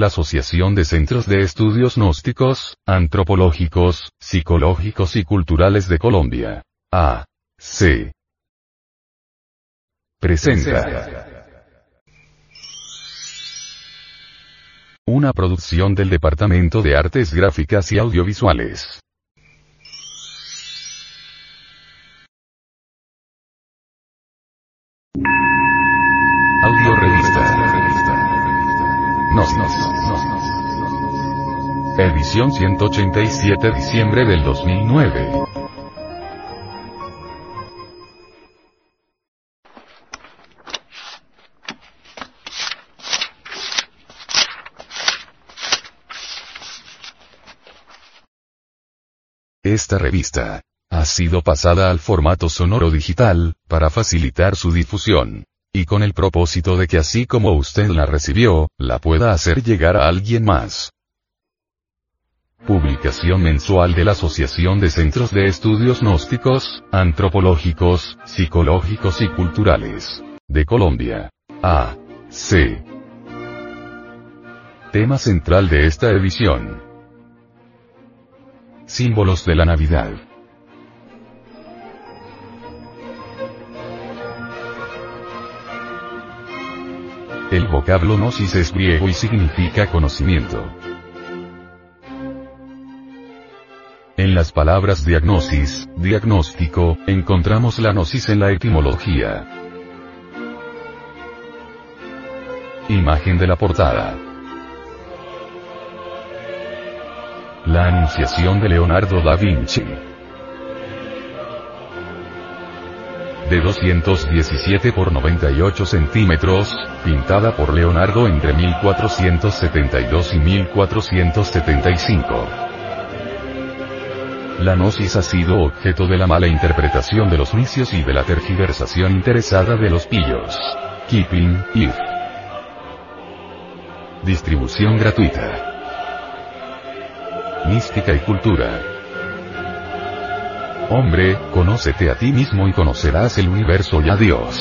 la Asociación de Centros de Estudios Gnósticos, Antropológicos, Psicológicos y Culturales de Colombia. A.C. presenta una producción del Departamento de Artes Gráficas y Audiovisuales. Audio Revista Gnosis, edición 187, diciembre del 2009. Esta revista ha sido pasada al formato sonoro digital, para facilitar su difusión, y con el propósito de que así como usted la recibió, la pueda hacer llegar a alguien más. Publicación mensual de la Asociación de Centros de Estudios Gnósticos, Antropológicos, Psicológicos y Culturales de Colombia. A.C. Tema central de esta edición: símbolos de la Navidad. El vocablo gnosis es griego y significa conocimiento. En las palabras diagnosis, diagnóstico, encontramos la gnosis en la etimología. Imagen de la portada: la Anunciación de Leonardo da Vinci, de 217 por 98 centímetros, pintada por Leonardo entre 1472 y 1475. La gnosis ha sido objeto de la mala interpretación de los necios y de la tergiversación interesada de los pillos. Keeping If. Distribución gratuita. Mística y cultura. Hombre, conócete a ti mismo y conocerás el universo y a Dios.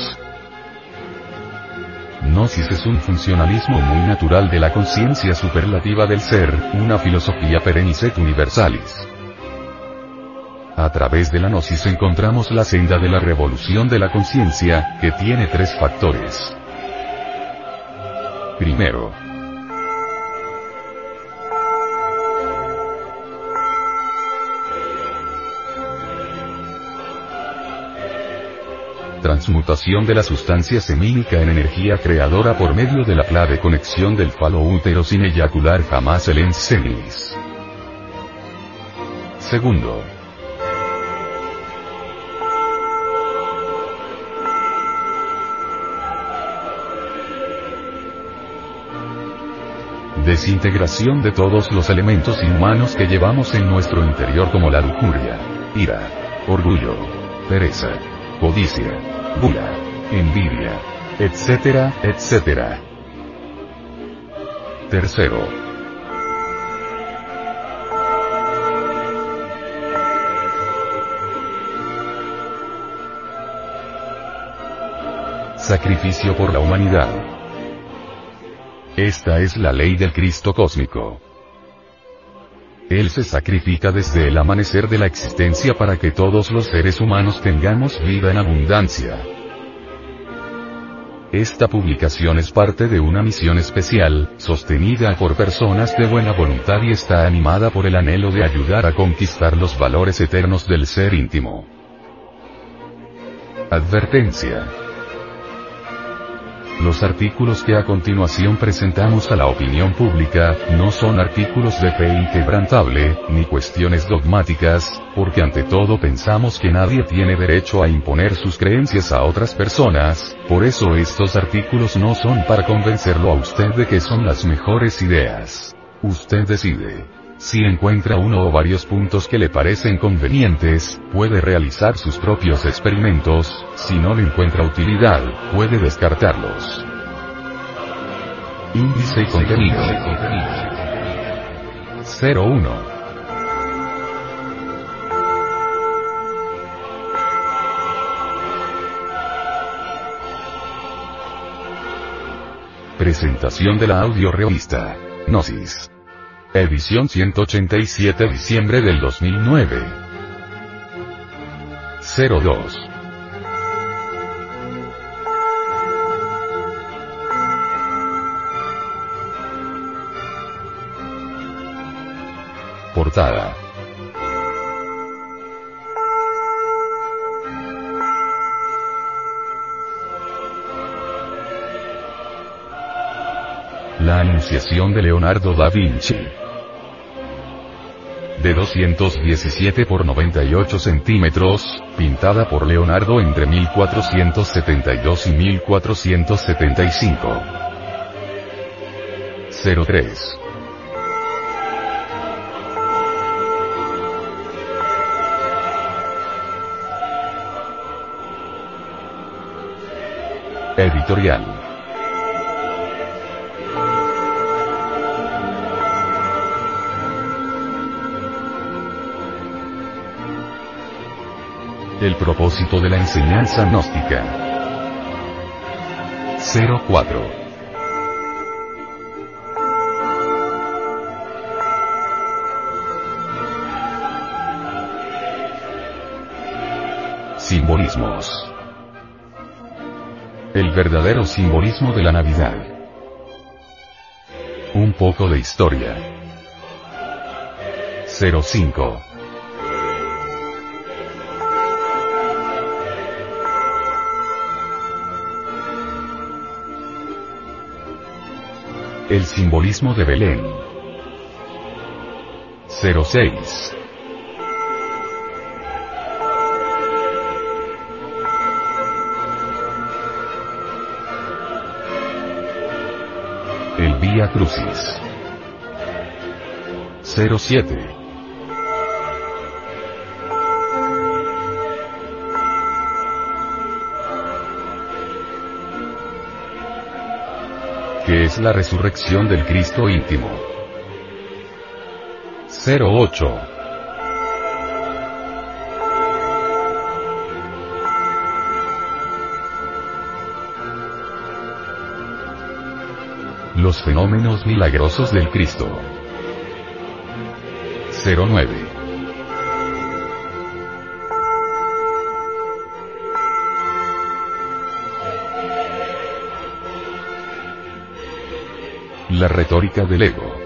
Gnosis es un funcionalismo muy natural de la conciencia superlativa del ser, una filosofía perennis et universalis. A través de la gnosis encontramos la senda de la revolución de la conciencia, que tiene tres factores. Primero, transmutación de la sustancia semínica en energía creadora por medio de la clave conexión del faloútero sin eyacular jamás el ens seminis. Segundo, desintegración de todos los elementos inhumanos que llevamos en nuestro interior, como la lujuria, ira, orgullo, pereza, codicia, gula, envidia, etcétera, etcétera. Tercero, sacrificio por la humanidad. Esta es la ley del Cristo cósmico. Él se sacrifica desde el amanecer de la existencia para que todos los seres humanos tengamos vida en abundancia. Esta publicación es parte de una misión especial, sostenida por personas de buena voluntad y está animada por el anhelo de ayudar a conquistar los valores eternos del ser íntimo. Advertencia. Los artículos que a continuación presentamos a la opinión pública, no son artículos de fe inquebrantable, ni cuestiones dogmáticas, porque ante todo pensamos que nadie tiene derecho a imponer sus creencias a otras personas, por eso estos artículos no son para convencerlo a usted de que son las mejores ideas. Usted decide. Si encuentra uno o varios puntos que le parecen convenientes, puede realizar sus propios experimentos, si no le encuentra utilidad, puede descartarlos. Índice y contenido. 01. Presentación de la audiorevista Gnosis. Edición 187, diciembre del 2009. 02. Portada. La Anunciación de Leonardo da Vinci. De 217 por 98 centímetros, pintada por Leonardo entre 1472 y 1475. 03. Editorial. El propósito de la enseñanza gnóstica. 04. Simbolismos. El verdadero simbolismo de la Navidad. Un poco de historia. 05. El simbolismo de Belén. 06. El Vía Crucis. 07. Que es la resurrección del Cristo íntimo. 08. Los fenómenos milagrosos del Cristo. 09. La retórica del ego.